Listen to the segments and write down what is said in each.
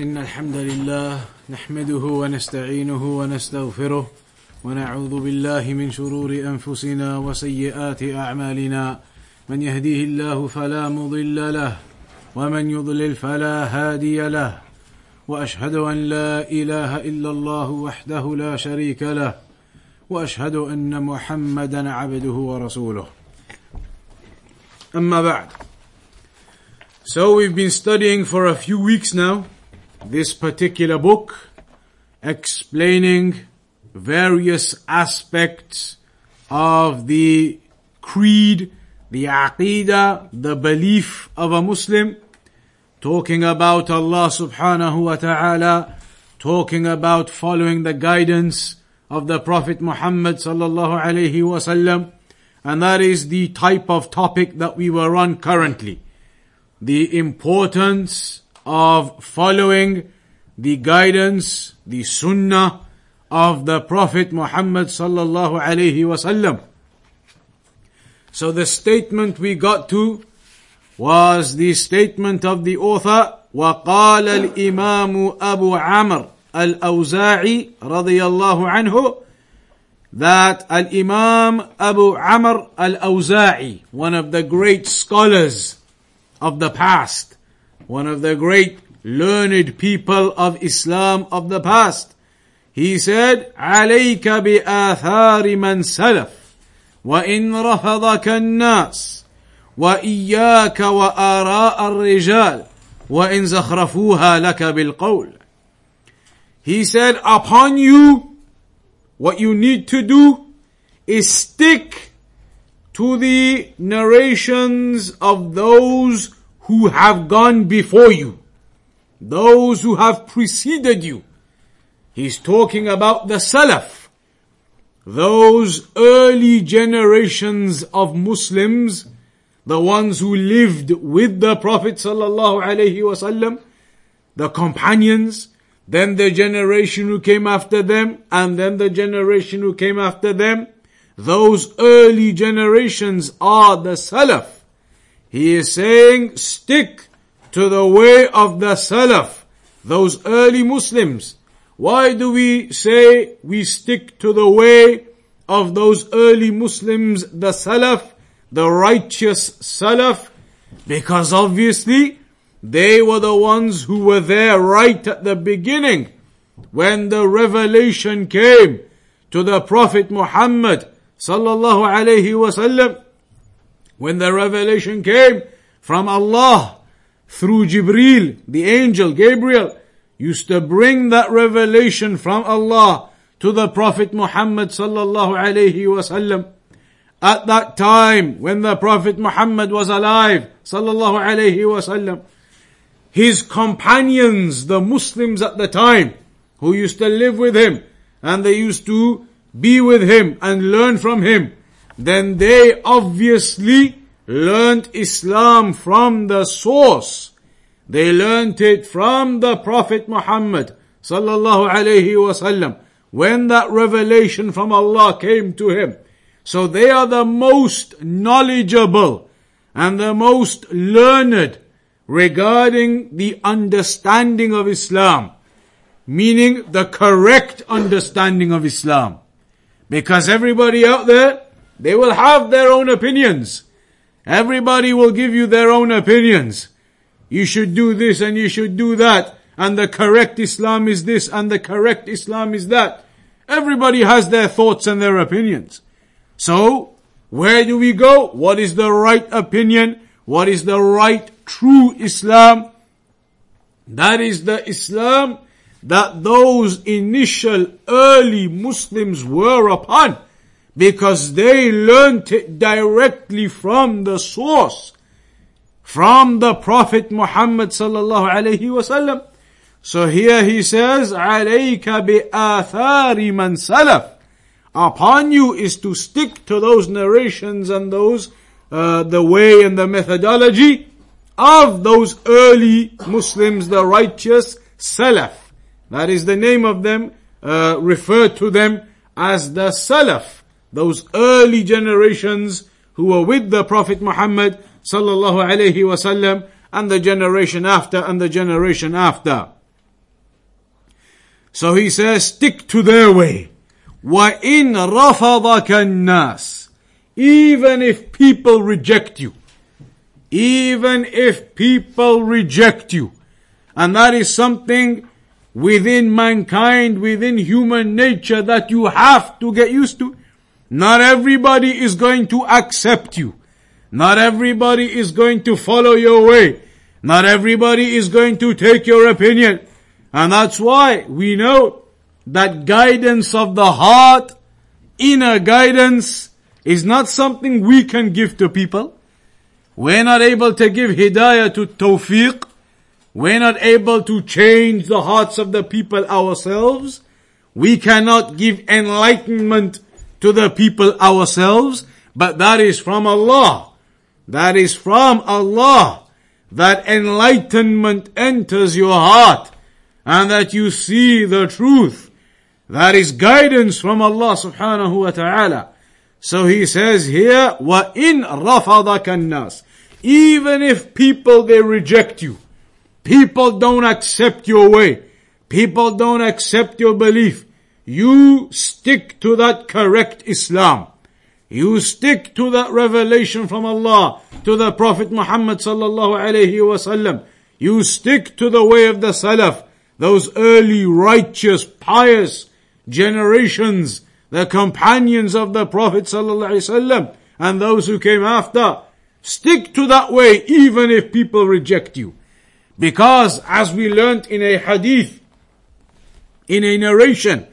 إن الحمد لله نحمده ونستعينه ونستغفره ونعوذ بالله من شرور أنفسنا وسيئات أعمالنا من يهديه الله فلا مضل له ومن يضلل فلا هادي له وأشهد أن لا إله إلا الله وحده لا شريك له وأشهد أن محمدا عبده ورسوله أما بعد. So we've been studying for a few weeks now this particular book, explaining various aspects of the creed, the aqidah, the belief of a Muslim, talking about Allah subhanahu wa ta'ala, talking about following the guidance of the Prophet Muhammad sallallahu alayhi wa sallam, and that is the type of topic that we were on currently. The importance of following the guidance, the sunnah of the Prophet Muhammad sallallahu alayhi wasallam. So the statement we got to was the statement of the author, وَقَالَ الْإِمَامُ أَبُو عَمْرَ الْأَوْزَاعِ رَضِيَ اللَّهُ عَنْهُ, that Al-Imam Abu Amr al-Awza'i, one of the great scholars of the past, one of the great learned people of Islam of the past, he said, عَلَيْكَ بِآثَارِ مَنْ سَلَفْ وَإِنْ رَفَضَكَ النَّاسِ وَإِيَّاكَ وَآرَاءَ الرِّجَالِ وَإِنْ زَخْرَفُوهَا لَكَ بِالْقَوْلِ. He said, upon you, what you need to do is stick to the narrations of those who have gone before you, those who have preceded you. He's talking about the Salaf, those early generations of Muslims, the ones who lived with the Prophet sallallahu alaihi wasallam, the companions, then the generation who came after them, and then the generation who came after them. Those early generations are the Salaf. He is saying, stick to the way of the Salaf, those early Muslims. Why do we say we stick to the way of those early Muslims, the Salaf, the righteous Salaf? Because obviously, they were the ones who were there right at the beginning, when the revelation came to the Prophet Muhammad sallallahu alayhi wasallam. When the revelation came from Allah through Jibreel, the angel Gabriel used to bring that revelation from Allah to the Prophet Muhammad sallallahu alayhi wasallam. At that time, when the Prophet Muhammad was alive sallallahu alayhi wasallam, his companions, the Muslims at the time, who used to live with him and they used to be with him and learn from him, then they obviously learnt Islam from the source. They learnt it from the Prophet Muhammad sallallahu alayhi wasallam when that revelation from Allah came to him. So they are the most knowledgeable and the most learned regarding the understanding of Islam, meaning the correct understanding of Islam. Because everybody out there, they will have their own opinions. Everybody will give you their own opinions. You should do this and you should do that, and the correct Islam is this and the correct Islam is that. Everybody has their thoughts and their opinions. So, where do we go? What is the right opinion? What is the right true Islam? That is the Islam that those initial early Muslims were upon, because they learnt it directly from the source, from the Prophet Muhammad sallallahu alayhi wasallam. So here he says, عَلَيْكَ بِآثَارِ مَنْ سَلَفْ. Upon you is to stick to those narrations and those, the way and the methodology of those early Muslims, the righteous Salaf. That is the name of them, referred to them as the Salaf, those early generations who were with the Prophet Muhammad sallallahu alayhi wasallam, and the generation after and the generation after. So he says, stick to their way. وَإِنْ رَفَضَكَ النَّاسِ, even if people reject you. Even if people reject you. And that is something within mankind, within human nature, that you have to get used to. Not everybody is going to accept you. Not everybody is going to follow your way. Not everybody is going to take your opinion. And that's why we know that guidance of the heart, inner guidance, is not something we can give to people. We're not able to give hidayah to tawfiq. We're not able to change the hearts of the people ourselves. We cannot give enlightenment to the people ourselves. But that is from Allah. That is from Allah. That enlightenment enters your heart, and that you see the truth. That is guidance from Allah subhanahu wa ta'ala. So he says here, وَإِنْ رَفَضَكَ النَّاسِ, even if people, they reject you. People don't accept your way. People don't accept your belief. You stick to that correct Islam. You stick to that revelation from Allah, to the Prophet Muhammad sallallahu alayhi wasallam. You stick to the way of the Salaf, those early righteous, pious generations, the companions of the Prophet sallallahu alayhi wasallam, and those who came after. Stick to that way, even if people reject you. Because, as we learnt in a hadith, in a narration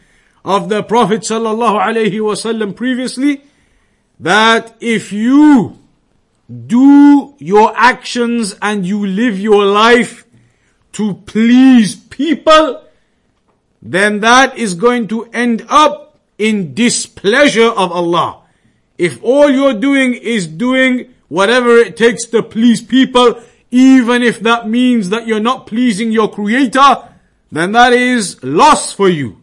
of the Prophet sallallahu alayhi wasallam previously, that if you do your actions and you live your life to please people, then that is going to end up in displeasure of Allah. If all you're doing is doing whatever it takes to please people, even if that means that you're not pleasing your Creator, then that is loss for you.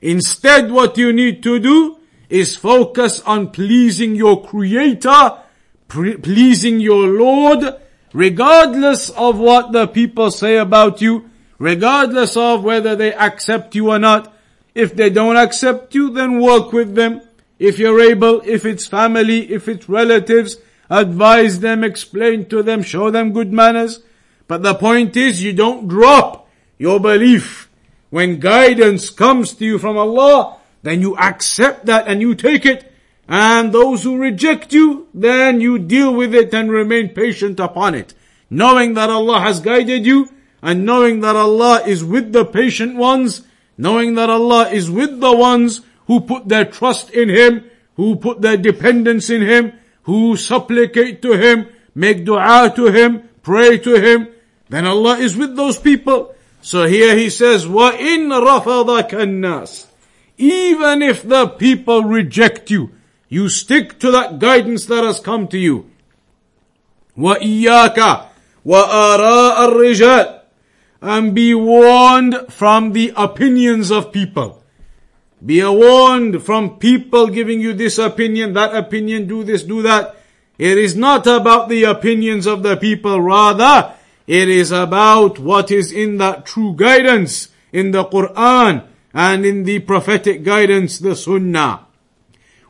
Instead, what you need to do is focus on pleasing your Creator, pleasing your Lord, regardless of what the people say about you, regardless of whether they accept you or not. If they don't accept you, then work with them. If you're able, if it's family, if it's relatives, advise them, explain to them, show them good manners. But the point is, you don't drop your belief. When guidance comes to you from Allah, then you accept that and you take it. And those who reject you, then you deal with it and remain patient upon it, knowing that Allah has guided you, and knowing that Allah is with the patient ones, knowing that Allah is with the ones who put their trust in Him, who put their dependence in Him, who supplicate to Him, make dua to Him, pray to Him. Then Allah is with those people. So here He says, وَإِنْ رَفَضَكَ النَّاسِ, even if the people reject you, you stick to that guidance that has come to you. وَإِيَّاكَ وَآرَاءَ الرِّجَالِ, and be warned from the opinions of people. Be warned from people giving you this opinion, that opinion, do this, do that. It is not about the opinions of the people. Rather, it is about what is in that true guidance, in the Quran and in the prophetic guidance, the Sunnah.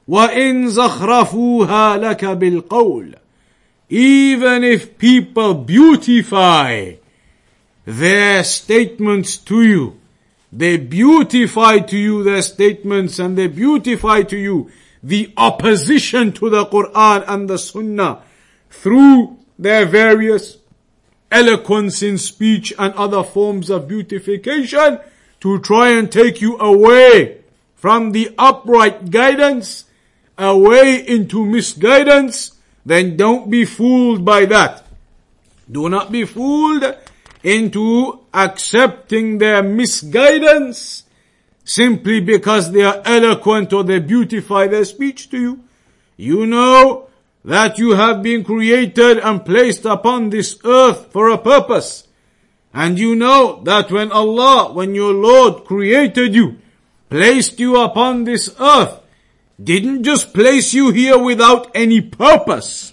وَإِنْ زَخْرَفُوهَا لَكَ بِالْقَوْلِ, even if people beautify their statements to you, they beautify to you their statements, and they beautify to you the opposition to the Quran and the Sunnah through their various eloquence in speech and other forms of beautification, to try and take you away from the upright guidance, away into misguidance, then don't be fooled by that. Do not be fooled into accepting their misguidance simply because they are eloquent or they beautify their speech to you. You know that you have been created and placed upon this earth for a purpose. And you know that when Allah, when your Lord created you, placed you upon this earth, didn't just place you here without any purpose.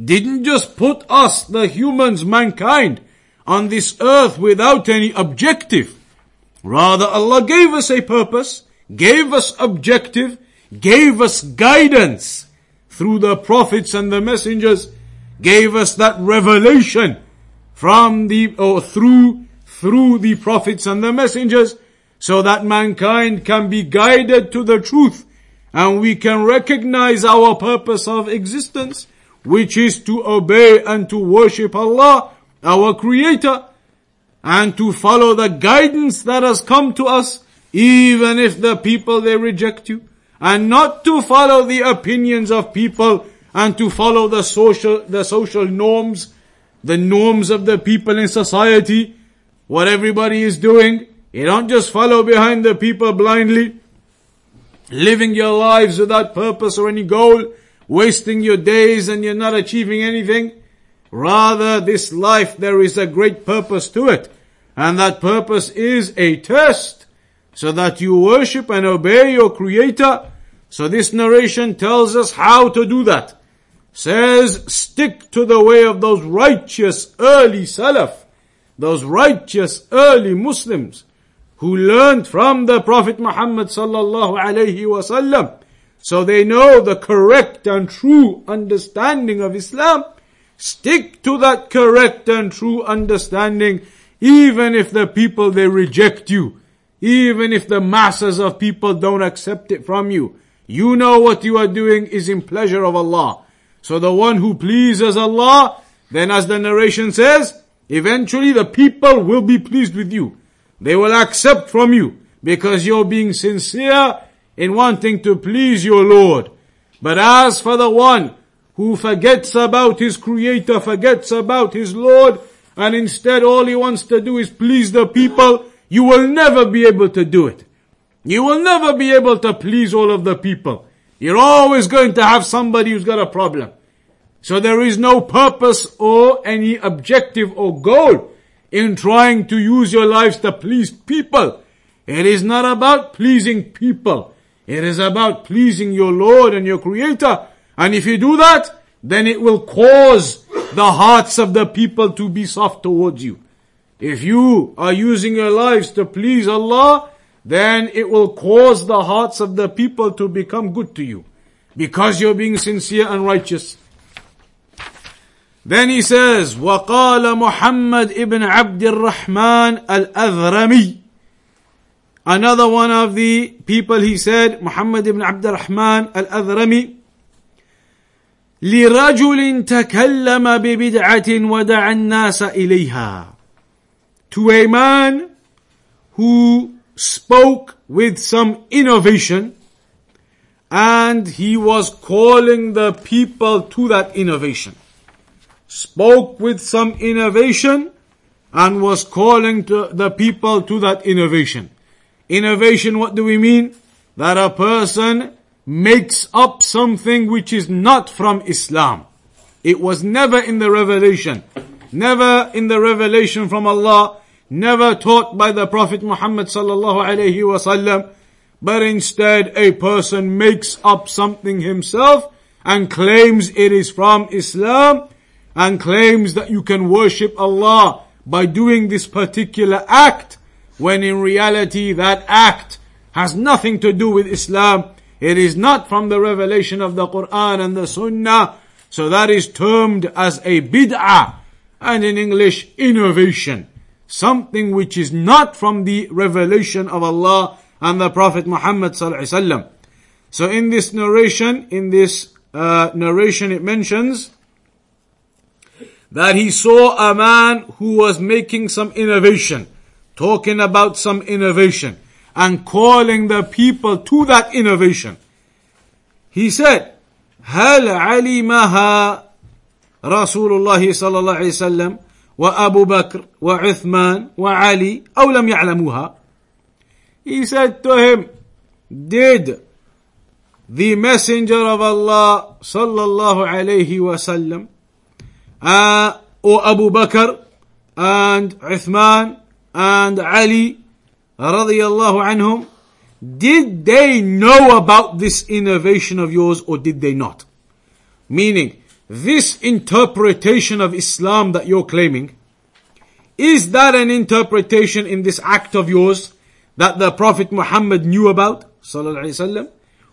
Didn't just put us, the humans, mankind, on this earth without any objective. Rather, Allah gave us a purpose, gave us objective, gave us guidance through the prophets and the messengers, gave us that revelation from the, or through the prophets and the messengers, so that mankind can be guided to the truth and we can recognize our purpose of existence, which is to obey and to worship Allah, our Creator, and to follow the guidance that has come to us, even if the people, they reject you, and not to follow the opinions of people and to follow the social norms, the norms of the people in society, what everybody is doing. You don't just follow behind the people blindly, living your lives without purpose or any goal, wasting your days and you're not achieving anything. Rather, this life, there is a great purpose to it. And that purpose is a test, so that you worship and obey your Creator. So this narration tells us how to do that. Says, stick to the way of those righteous early Salaf, those righteous early Muslims, who learned from the Prophet Muhammad sallallahu alayhi wasallam. So they know the correct and true understanding of Islam. Stick to that correct and true understanding, even if the people, they reject you, even if the masses of people don't accept it from you. You know what you are doing is in pleasure of Allah. So the one who pleases Allah, then as the narration says, eventually the people will be pleased with you. They will accept from you, because you're being sincere in wanting to please your Lord. But as for the one who forgets about his Creator, forgets about his Lord, and instead all he wants to do is please the people, you will never be able to do it. You will never be able to please all of the people. You're always going to have somebody who's got a problem. So there is no purpose or any objective or goal in trying to use your lives to please people. It is not about pleasing people. It is about pleasing your Lord and your Creator. And if you do that, then it will cause the hearts of the people to be soft towards you. If you are using your lives to please Allah, then it will cause the hearts of the people to become good to you, because you're being sincere and righteous. Then he says, وَقَالَ Muhammad ibn Abd al-Rahman al-Adhrami. Another one of the people, he said, Muhammad ibn Abd al-Rahman al-Adhrami, لِرَجُلٍ تَكَلَّمَ بِبِدْعَةٍ وَدَعَ النَّاسَ إِلَيْهَا. To a man who spoke with some innovation, and he was calling the people to that innovation. Spoke with some innovation, and was calling to the people to that innovation. Innovation, what do we mean? That a person makes up something which is not from Islam. It was never in the revelation. Never in the revelation from Allah, never taught by the Prophet Muhammad sallallahu alayhi wasallam, but instead a person makes up something himself and claims it is from Islam, and claims that you can worship Allah by doing this particular act, when in reality that act has nothing to do with Islam. It is not from the revelation of the Quran and the Sunnah, so that is termed as a bid'ah. And in English, innovation. Something which is not from the revelation of Allah and the Prophet Muhammad sallallahu alaihi wasallam. So in this narration, it mentions that he saw a man who was making some innovation, talking about some innovation, and calling the people to that innovation. He said, هَلْ عَلِمَهَا رسول الله صلى الله عليه وسلم وأبو بكر وعثمان وعلي أو لم يعلموها. He said to him, did the messenger of Allah صلى الله عليه وسلم or Abu Bakr and Uthman and Ali رضي الله عنهم, did they know about this innovation of yours or did they not? Meaning, this interpretation of Islam that you're claiming, is that an interpretation in this act of yours that the Prophet Muhammad knew about, sallallahu alayhi wa sallam,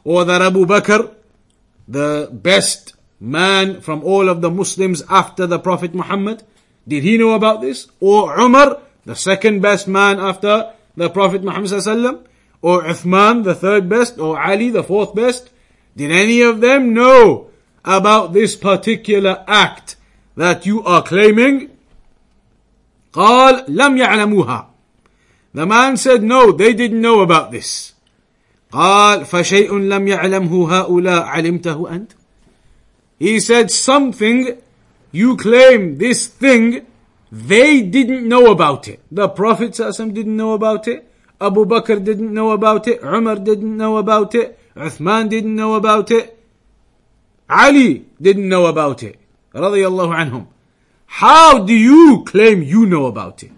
or that Abu Bakr, the best man from all of the Muslims after the Prophet Muhammad, did he know about this? Or Umar, the second best man after the Prophet Muhammad sallallahu alayhi wa sallam, or Uthman, the third best, or Ali, the fourth best? Did any of them know about this particular act that you are claiming? قال لم يعلموها. The man said, no, they didn't know about this. قال فشيء لم يعلمه هؤلاء علمته أنت. He said, something, you claim this thing, they didn't know about it. The Prophet ﷺ didn't know about it. Abu Bakr didn't know about it. Umar didn't know about it. Uthman didn't know about it. Ali didn't know about it. Radiallahu anhum. How do you claim you know about it?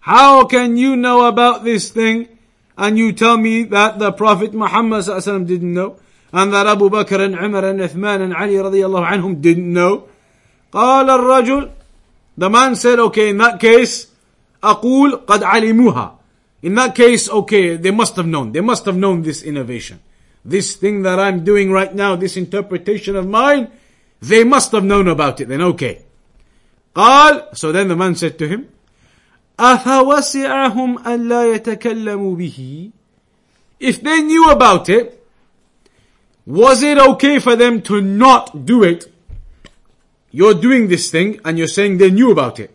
How can you know about this thing and you tell me that the Prophet Muhammad ﷺ didn't know, and that Abu Bakr and Umar and Uthman and Ali radiallahu anhum didn't know? قال الرجل, the man said, okay, in that case, أقول قد علموها. In that case, okay, they must have known. They must have known this innovation. This thing that I'm doing right now, this interpretation of mine, they must have known about it then, okay. قال, so then the man said to him, أَفَوَسِعَهُمْ أَلَّا يَتَكَلَّمُوا بِهِ. If they knew about it, was it okay for them to not do it? You're doing this thing and you're saying they knew about it.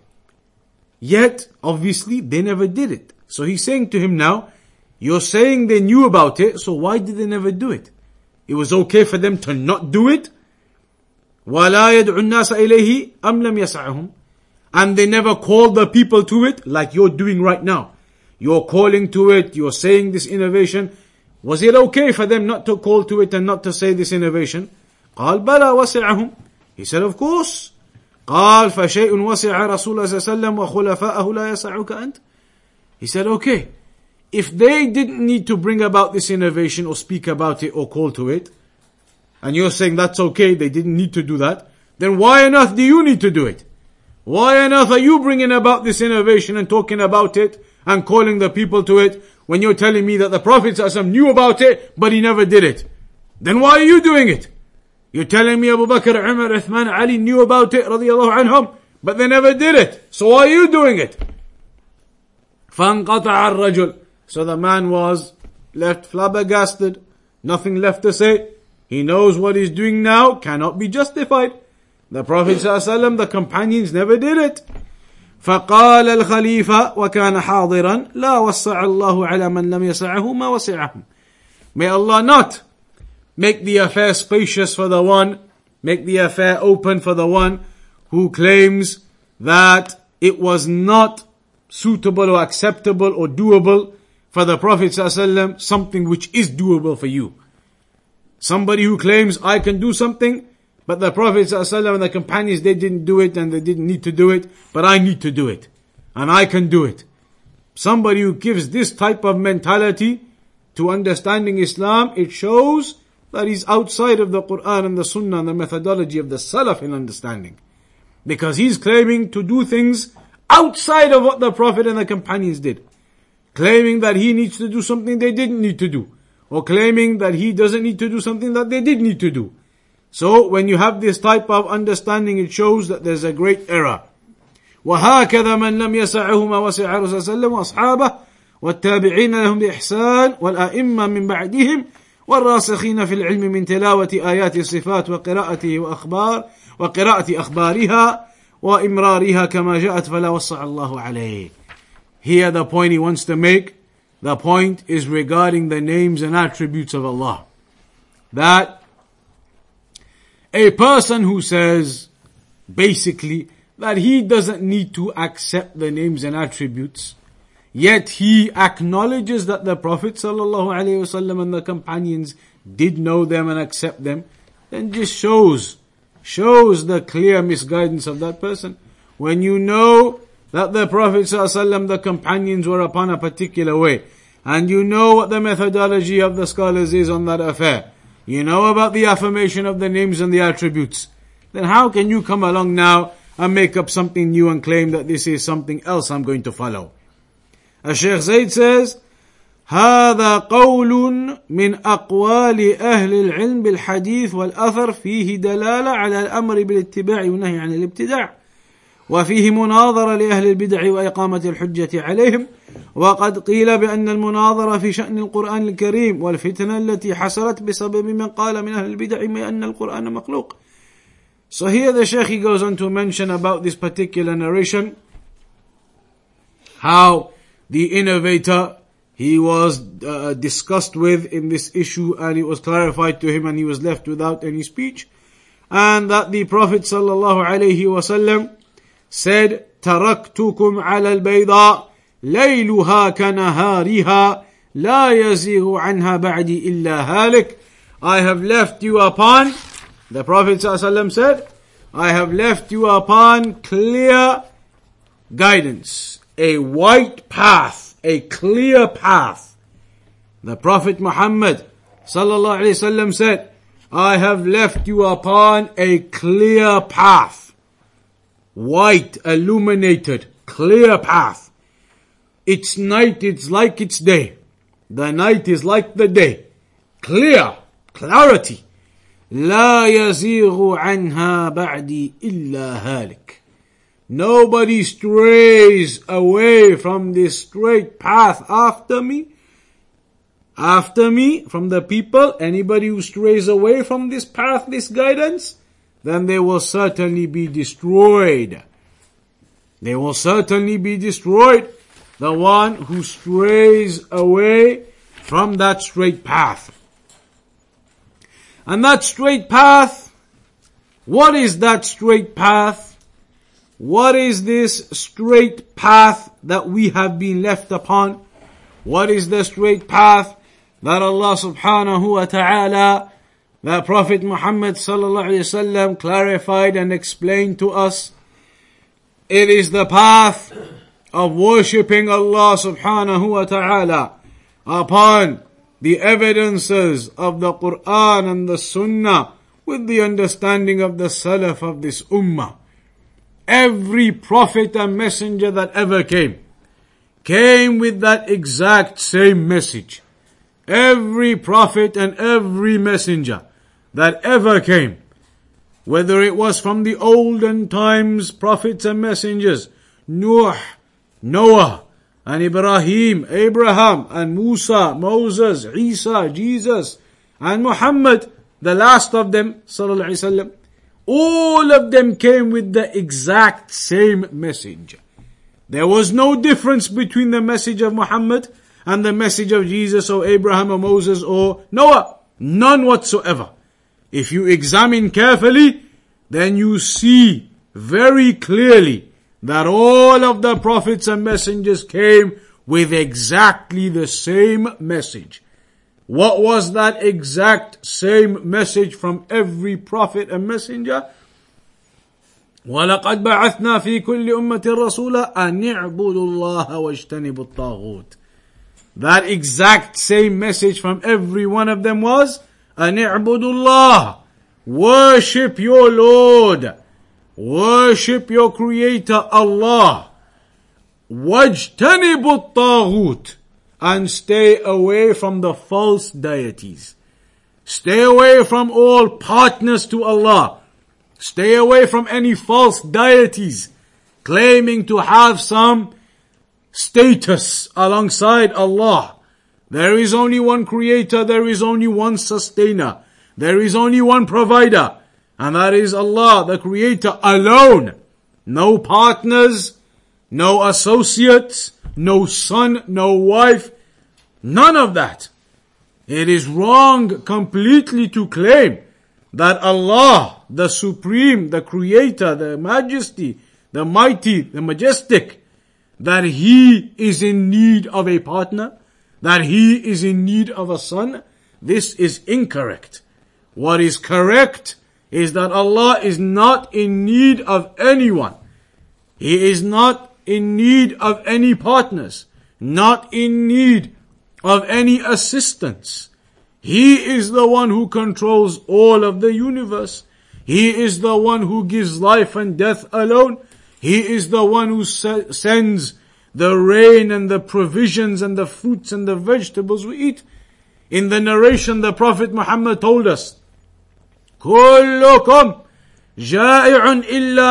Yet, obviously, they never did it. So he's saying to him now, you're saying they knew about it, so why did they never do it? It was okay for them to not do it? وَلَا يَدْعُ النَّاسَ إِلَيْهِ أَمْ لَمْ يَسْعَهُمْ. And they never called the people to it, like you're doing right now. You're calling to it, you're saying this innovation. Was it okay for them not to call to it and not to say this innovation? قَالْ بَلَا وَسِعَهُمْ. He said, of course. قَالْ فَشَيْءٌ وَسِعَ رَسُولَ اللَّهِ وَخُلَفَاءَهُ لَا يَسْعُكَ أَنْتَ. He said, okay. If they didn't need to bring about this innovation or speak about it or call to it, and you're saying that's okay, they didn't need to do that, then why on earth do you need to do it? Why on earth are you bringing about this innovation and talking about it and calling the people to it when you're telling me that the Prophet ﷺ knew about it but he never did it? Then why are you doing it? You're telling me Abu Bakr, Umar, Uthman, Ali knew about it, radiyallahu anhum, but they never did it. So why are you doing it? فَانْقَطَعَ الرَّجُلُ. So the man was left flabbergasted, nothing left to say. He knows what he's doing now cannot be justified. The Prophet ﷺ, the companions never did it. فَقَالَ الْخَلِيفَةُ وَكَانَ حَاضِرًا لَا وَسَّعَ اللَّهُ عَلَى مَنْ لَمْ يَسَعَهُ مَا وَسِعَهُمْ. May Allah not make the affair spacious for the one, make the affair open for the one who claims that it was not suitable or acceptable or doable for the Prophet ﷺ, something which is doable for you. Somebody who claims, I can do something, but the Prophet ﷺ and the companions, they didn't do it and they didn't need to do it, but I need to do it. And I can do it. Somebody who gives this type of mentality to understanding Islam, it shows that he's outside of the Quran and the Sunnah and the methodology of the Salaf in understanding. Because he's claiming to do things outside of what the Prophet and the companions did. Claiming that he needs to do something they didn't need to do. Or claiming that he doesn't need to do something that they did need to do. So when you have this type of understanding, it shows that there's a great error. وَهَكَذَا مَنْ لَمْ يَسَعَهُ مَا وَسِعَ رَسُولَ اللَّهِ وَأَصْحَابَهُ وَالتَّابِعِينَ لَهُمْ بِإِحْسَانٍ وَالْأَئِمَّةُ مِنْ بَعْدِهِمْ وَالرَّاسِخِينَ فِي الْعِلْمِ مِنْ تِلَاوَةِ آيَاتِ الصِّفَاتِ وَقِرَاءَةِ أَخْبَارِهَا وَإِمْرَارِهَا كَمَا جَاءَتْ فَلَا وَصَّعَ اللَّهُ عَلَيْهِ. Here the point he wants to make, the point is regarding the names and attributes of Allah. That a person who says, basically, that he doesn't need to accept the names and attributes, yet he acknowledges that the Prophet ﷺ and the companions did know them and accept them, then just shows the clear misguidance of that person. When you know that the Prophet ﷺ, the companions were upon a particular way, and you know what the methodology of the scholars is on that affair, you know about the affirmation of the names and the attributes, then how can you come along now and make up something new and claim that this is something else I'm going to follow? As Shaykh Zaid says, هذا قول من أقوال أهل العلم بالحديث والأثر فيه دلالة على الأمر بالاتباع والنهي عن الابتداع وفيه مناظرة لأهل البدع وإقامة الحجة عليهم وقد قيل بأن المناظرة في شأن القرآن الكريم والفتنة التي حصلت بسبب من قال من أهل البدع بأن القرآن مخلوق. So here the Shaykh goes on to mention about this particular narration how the innovator he was discussed with in this issue and it was clarified to him and he was left without any speech and that the Prophet sallallahu alaihi wasallam said تَرَكْتُكُمْ عَلَى الْبَيْضَاءِ لَيْلُهَا كَنَهَارِهَا لَا يَزِيغُ عَنْهَا بَعْدِ إِلَّا هَالِكَ I have left you upon the Prophet ﷺ said I have left you upon clear guidance, a white path, a clear path. The Prophet Muhammad ﷺ said I have left you upon a clear path. White, illuminated, clear path. Its night is like its day. The night is like the day. Clear, clarity. لا يزيغ عنها بعدي إلا هالك. Nobody strays away from this straight path after me. After me, from the people, anybody who strays away from this path, this guidance, then they will certainly be destroyed. They will certainly be destroyed. The one who strays away from that straight path. And that straight path, what is that straight path? What is this straight path that we have been left upon? What is the straight path that Allah subhanahu wa ta'ala that Prophet Muhammad ﷺ clarified and explained to us? It is the path of worshipping Allah subhanahu wa ta'ala upon the evidences of the Quran and the Sunnah with the understanding of the Salaf of this Ummah. Every Prophet and Messenger that ever came with that exact same message. Every Prophet and every Messenger that ever came, whether it was from the olden times prophets and messengers, Noah and Ibrahim, Abraham and Musa, Moses, Isa, Jesus and Muhammad, the last of them, sallallahu alaihi wasallam, all of them came with the exact same message. There was no difference between the message of Muhammad and the message of Jesus or Abraham or Moses or Noah. None whatsoever. If you examine carefully, then you see very clearly that all of the prophets and messengers came with exactly the same message. What was that exact same message from every prophet and messenger? وَلَقَدْ بَعَثْنَا فِي كُلِّ أُمَّةٍ رَسُولًا أَنِ اعْبُدُوا اللَّهَ وَاجْتَنِبُوا الطَّاغُوتَ. That exact same message from every one of them was أَنِ اعْبُدُوا اللَّهَ, worship your Lord, worship your Creator Allah, وَاجْتَنِبُوا الطَّاغُوتَ, and stay away from the false deities. Stay away from all partners to Allah. Stay away from any false deities claiming to have some status alongside Allah. There is only one Creator, there is only one Sustainer, there is only one Provider, and that is Allah, the Creator alone. No partners, no associates, no son, no wife, none of that. It is wrong completely to claim that Allah, the Supreme, the Creator, the Majesty, the Mighty, the Majestic, that He is in need of a partner, that He is in need of a son. This is incorrect. What is correct is that Allah is not in need of anyone. He is not in need of any partners, not in need of any assistance. He is the one who controls all of the universe. He is the one who gives life and death alone. He is the one who sends the rain and the provisions and the fruits and the vegetables we eat. In the narration, the Prophet Muhammad told us, كلكم جائع إلا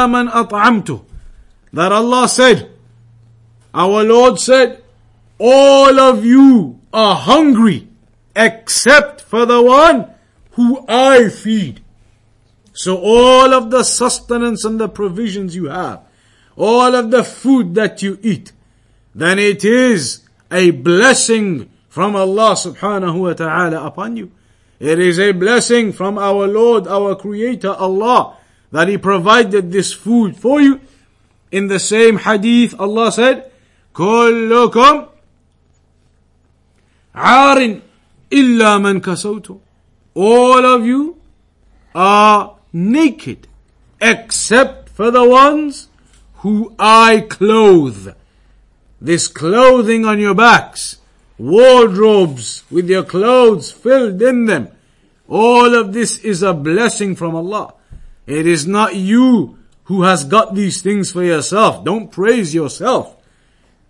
من أطعمته. That Allah said, our Lord said, all of you are hungry except for the one who I feed. So all of the sustenance and the provisions you have, all of the food that you eat, then it is a blessing from Allah subhanahu wa ta'ala upon you. It is a blessing from our Lord, our Creator Allah, that He provided this food for you. In the same hadith, Allah said, كلكم عار إلا من كسوته. All of you are naked except for the ones who I clothe. This clothing on your backs, wardrobes with your clothes filled in them, all of this is a blessing from Allah. It is not you who has got these things for yourself. Don't praise yourself.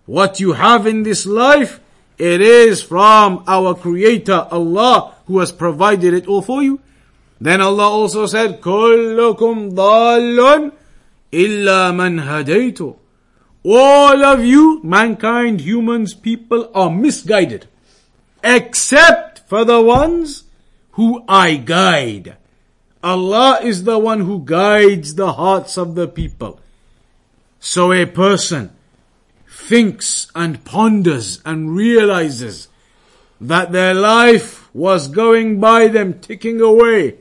What you have in this life, it is from our Creator Allah, who has provided it all for you. Then Allah also said, كلكم ضال إلا من هديته. All of you, mankind, humans, people, are misguided except for the ones who I guide. Allah is the one who guides the hearts of the people. So a person thinks and ponders and realizes that their life was going by them, ticking away,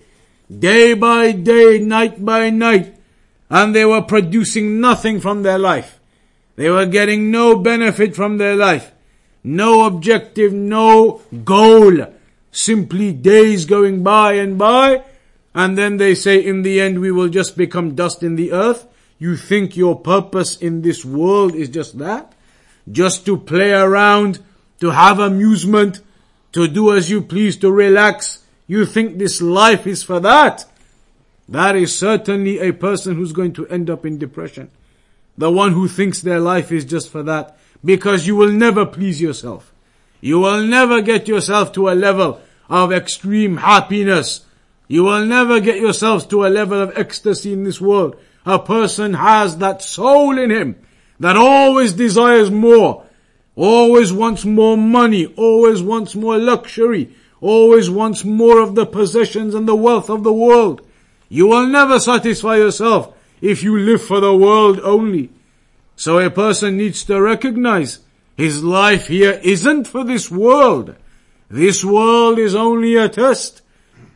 day by day, night by night, and they were producing nothing from their life. They were getting no benefit from their life. No objective, no goal. Simply days going by. And then they say, in the end, we will just become dust in the earth. You think your purpose in this world is just that? Just to play around, to have amusement, to do as you please, to relax. You think this life is for that? That is certainly a person who's going to end up in depression. The one who thinks their life is just for that. Because you will never please yourself. You will never get yourself to a level of extreme happiness. You will never get yourselves to a level of ecstasy in this world. A person has that soul in him that always desires more, always wants more money, always wants more luxury, always wants more of the possessions and the wealth of the world. You will never satisfy yourself if you live for the world only. So a person needs to recognize his life here isn't for this world. This world is only a test.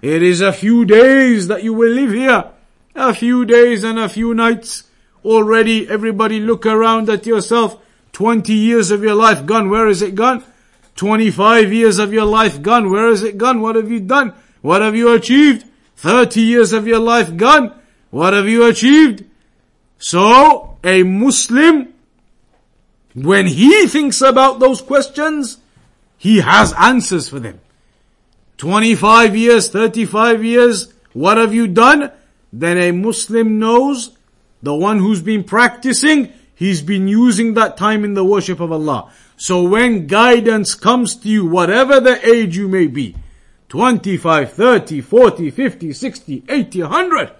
It is a few days that you will live here. A few days and a few nights. Already everybody look around at yourself. 20 years of your life gone. Where is it gone? 25 years of your life gone. Where is it gone? What have you done? What have you achieved? 30 years of your life gone. What have you achieved? So, a Muslim, when he thinks about those questions, he has answers for them. 25 years, 35 years, what have you done? Then a Muslim knows, the one who's been practicing, he's been using that time in the worship of Allah. So when guidance comes to you, whatever the age you may be, 25, 30, 40, 50, 60, 80, 100,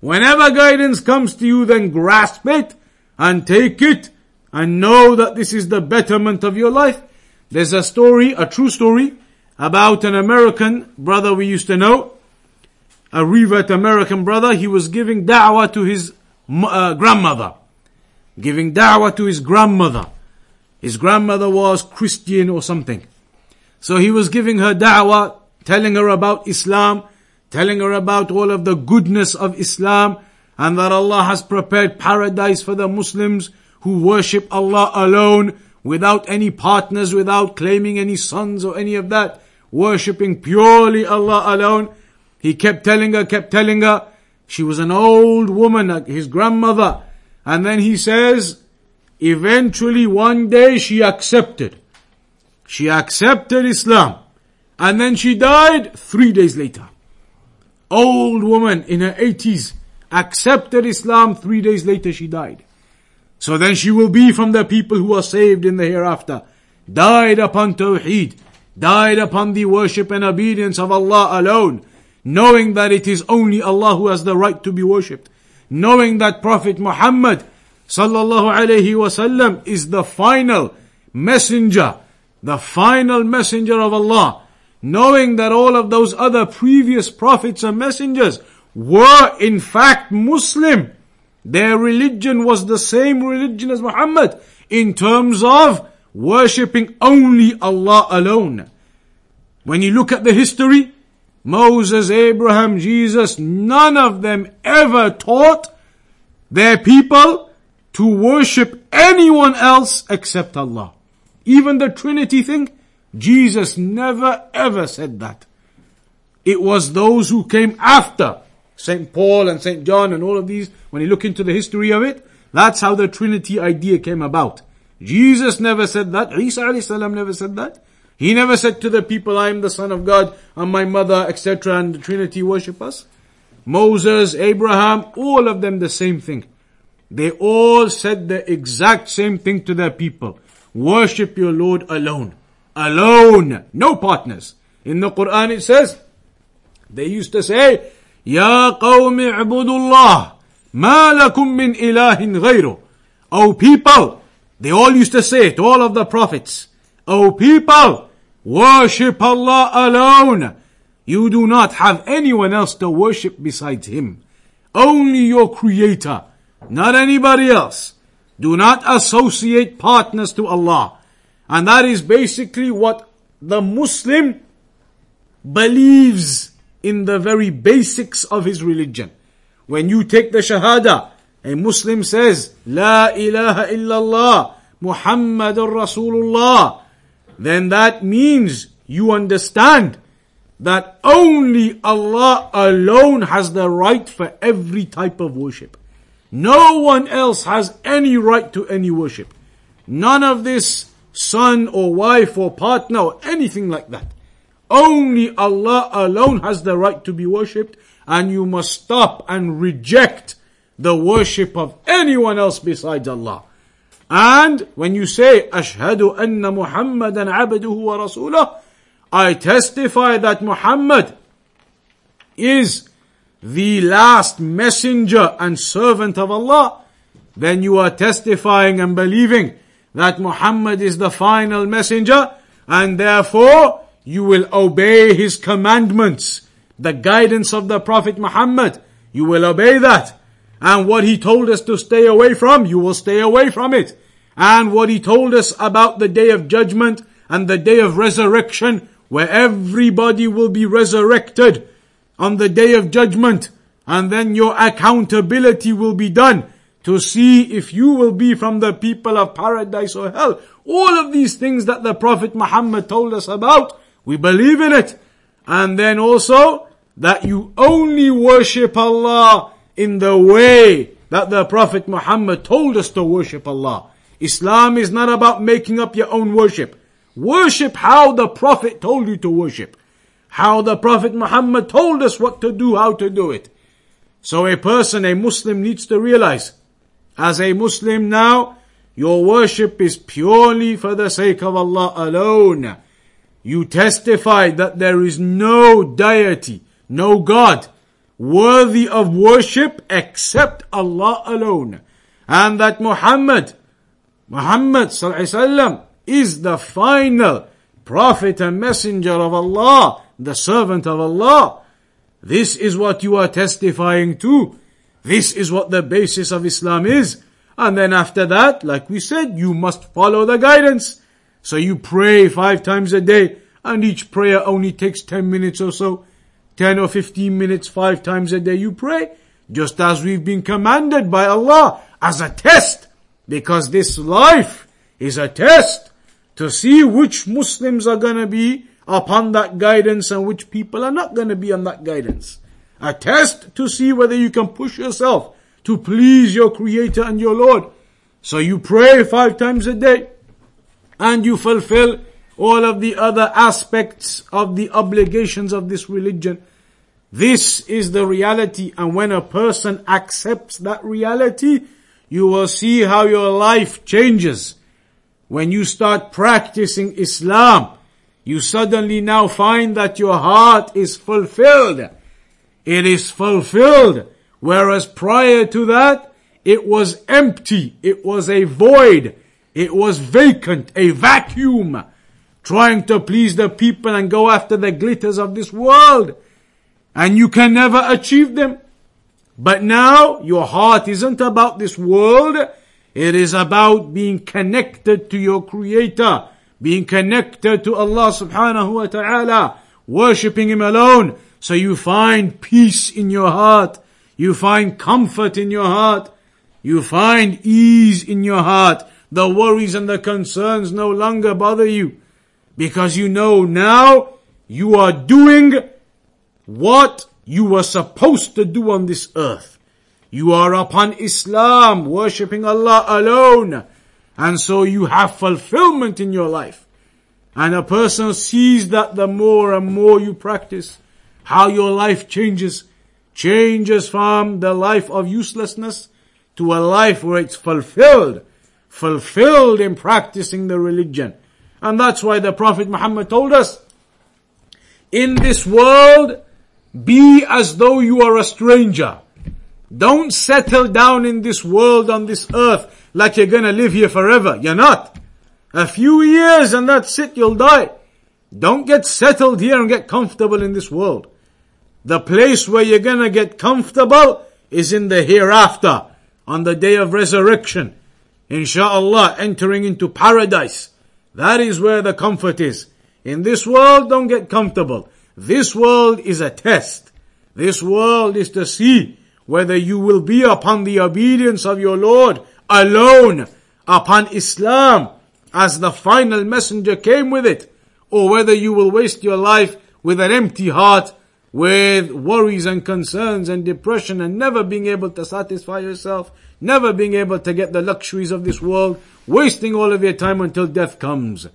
whenever guidance comes to you, then grasp it and take it and know that this is the betterment of your life. There's a story, a true story, about an American brother we used to know, a Revert American brother. He was giving da'wah to his grandmother. Giving da'wah to his grandmother. His grandmother was Christian or something. So he was giving her da'wah, telling her about Islam, telling her about all of the goodness of Islam, and that Allah has prepared paradise for the Muslims who worship Allah alone, without any partners, without claiming any sons or any of that, worshipping purely Allah alone. He kept telling her. She was an old woman, his grandmother. And then he says, eventually one day she accepted. She accepted Islam. And then she died 3 days later. Old woman in her 80s accepted Islam. 3 days later she died. So then she will be from the people who are saved in the hereafter, died upon Tawheed, died upon the worship and obedience of Allah alone, knowing that it is only Allah who has the right to be worshipped, knowing that Prophet Muhammad sallallahu alayhi wasallam is the final messenger, the final messenger of Allah, knowing that all of those other previous prophets and messengers were in fact Muslim. Their religion was the same religion as Muhammad in terms of worshipping only Allah alone. When you look at the history, Moses, Abraham, Jesus, none of them ever taught their people to worship anyone else except Allah. Even the Trinity thing, Jesus never ever said that. It was those who came after, St. Paul and St. John and all of these, when you look into the history of it, that's how the Trinity idea came about. Jesus never said that. Isa a.s. never said that. He never said to the people, I am the Son of God and my mother, etc., and the Trinity worship us. Moses, Abraham, all of them the same thing. They all said the exact same thing to their people. Worship your Lord alone. Alone. No partners. In the Quran it says, they used to say, Ya qawmi ibudullah, ma lakum min ilahin ghayru. O people, they all used to say it, all of the prophets. O people, worship Allah alone. You do not have anyone else to worship besides Him. Only your Creator, not anybody else. Do not associate partners to Allah. And that is basically what the Muslim believes in the very basics of his religion. When you take the Shahada, a Muslim says, La ilaha illallah, Muhammadur Rasulullah, then that means you understand that only Allah alone has the right for every type of worship. No one else has any right to any worship. None of this son or wife or partner or anything like that. Only Allah alone has the right to be worshipped, and you must stop and reject the worship of anyone else besides Allah. And when you say, Ashhadu anna Muhammadan abduhu wa rasulah, I testify that Muhammad is the last messenger and servant of Allah, then you are testifying and believing that Muhammad is the final messenger, and therefore you will obey his commandments, the guidance of the Prophet Muhammad. You will obey that. And what he told us to stay away from, you will stay away from it. And what he told us about the day of judgment and the day of resurrection, where everybody will be resurrected on the day of judgment, and then your accountability will be done to see if you will be from the people of paradise or hell. All of these things that the Prophet Muhammad told us about, we believe in it. And then also, that you only worship Allah in the way that the Prophet Muhammad told us to worship Allah. Islam is not about making up your own worship. Worship how the Prophet told you to worship. How the Prophet Muhammad told us what to do, how to do it. So a person, a Muslim, needs to realize, as a Muslim now, your worship is purely for the sake of Allah alone. You testify that there is no deity, no God, worthy of worship except Allah alone. And that Muhammad sallallahu alaihi wasallam is the final prophet and messenger of Allah, the servant of Allah. This is what you are testifying to. This is what the basis of Islam is. And then after that, like we said, you must follow the guidance. So you pray 5 times a day, and each prayer only takes 10 minutes or so. 10 or 15 minutes, 5 times a day you pray, just as we've been commanded by Allah, as a test, because this life is a test to see which Muslims are going to be upon that guidance and which people are not going to be on that guidance. A test to see whether you can push yourself to please your Creator and your Lord. So you pray 5 times a day, and you fulfill all of the other aspects of the obligations of this religion. This is the reality, and when a person accepts that reality, You will see how your life changes. When you start practicing Islam, you suddenly now find that your heart is fulfilled. It is fulfilled. Whereas prior to that, it was empty. It was a void. It was vacant, a vacuum. Trying to please the people and go after the glitters of this world. And you can never achieve them. But now, your heart isn't about this world. It is about being connected to your Creator. Being connected to Allah subhanahu wa ta'ala. Worshipping Him alone. So you find peace in your heart. You find comfort in your heart. You find ease in your heart. The worries and the concerns no longer bother you. Because you know now you are doing what you were supposed to do on this earth. You are upon Islam, worshipping Allah alone. And so you have fulfillment in your life. And a person sees that the more and more you practice, how your life changes. Changes from the life of uselessness to a life where it's fulfilled. Fulfilled in practicing the religion. And that's why the Prophet Muhammad told us, in this world, be as though you are a stranger. Don't settle down in this world, on this earth, like you're gonna live here forever. You're not. A few years and that's it, you'll die. Don't get settled here and get comfortable in this world. The place where you're gonna get comfortable is in the hereafter, on the day of resurrection. Insha'Allah, entering into paradise. That is where the comfort is. In this world, don't get comfortable. This world is a test. This world is to see whether you will be upon the obedience of your Lord alone, upon Islam, as the final messenger came with it, or whether you will waste your life with an empty heart, with worries and concerns and depression and never being able to satisfy yourself, never being able to get the luxuries of this world, wasting all of your time until death comes.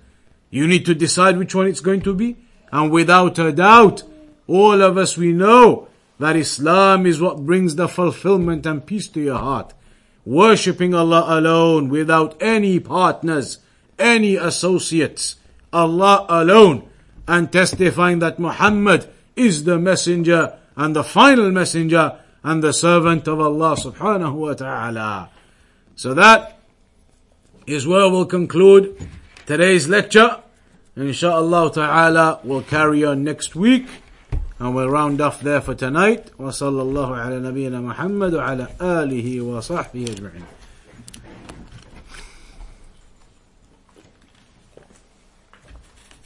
You need to decide which one it's going to be. And without a doubt, all of us, we know that Islam is what brings the fulfillment and peace to your heart. Worshipping Allah alone, without any partners, any associates, Allah alone, and testifying that Muhammad is the messenger and the final messenger and the servant of Allah subhanahu wa ta'ala. So that is where we'll conclude today's lecture. Insha'Allah ta'ala, we'll carry on next week and we'll round off there for tonight. Wa sallallahu ala nabiyyina Muhammad wa ala alihi wa sahbihi ajma'in.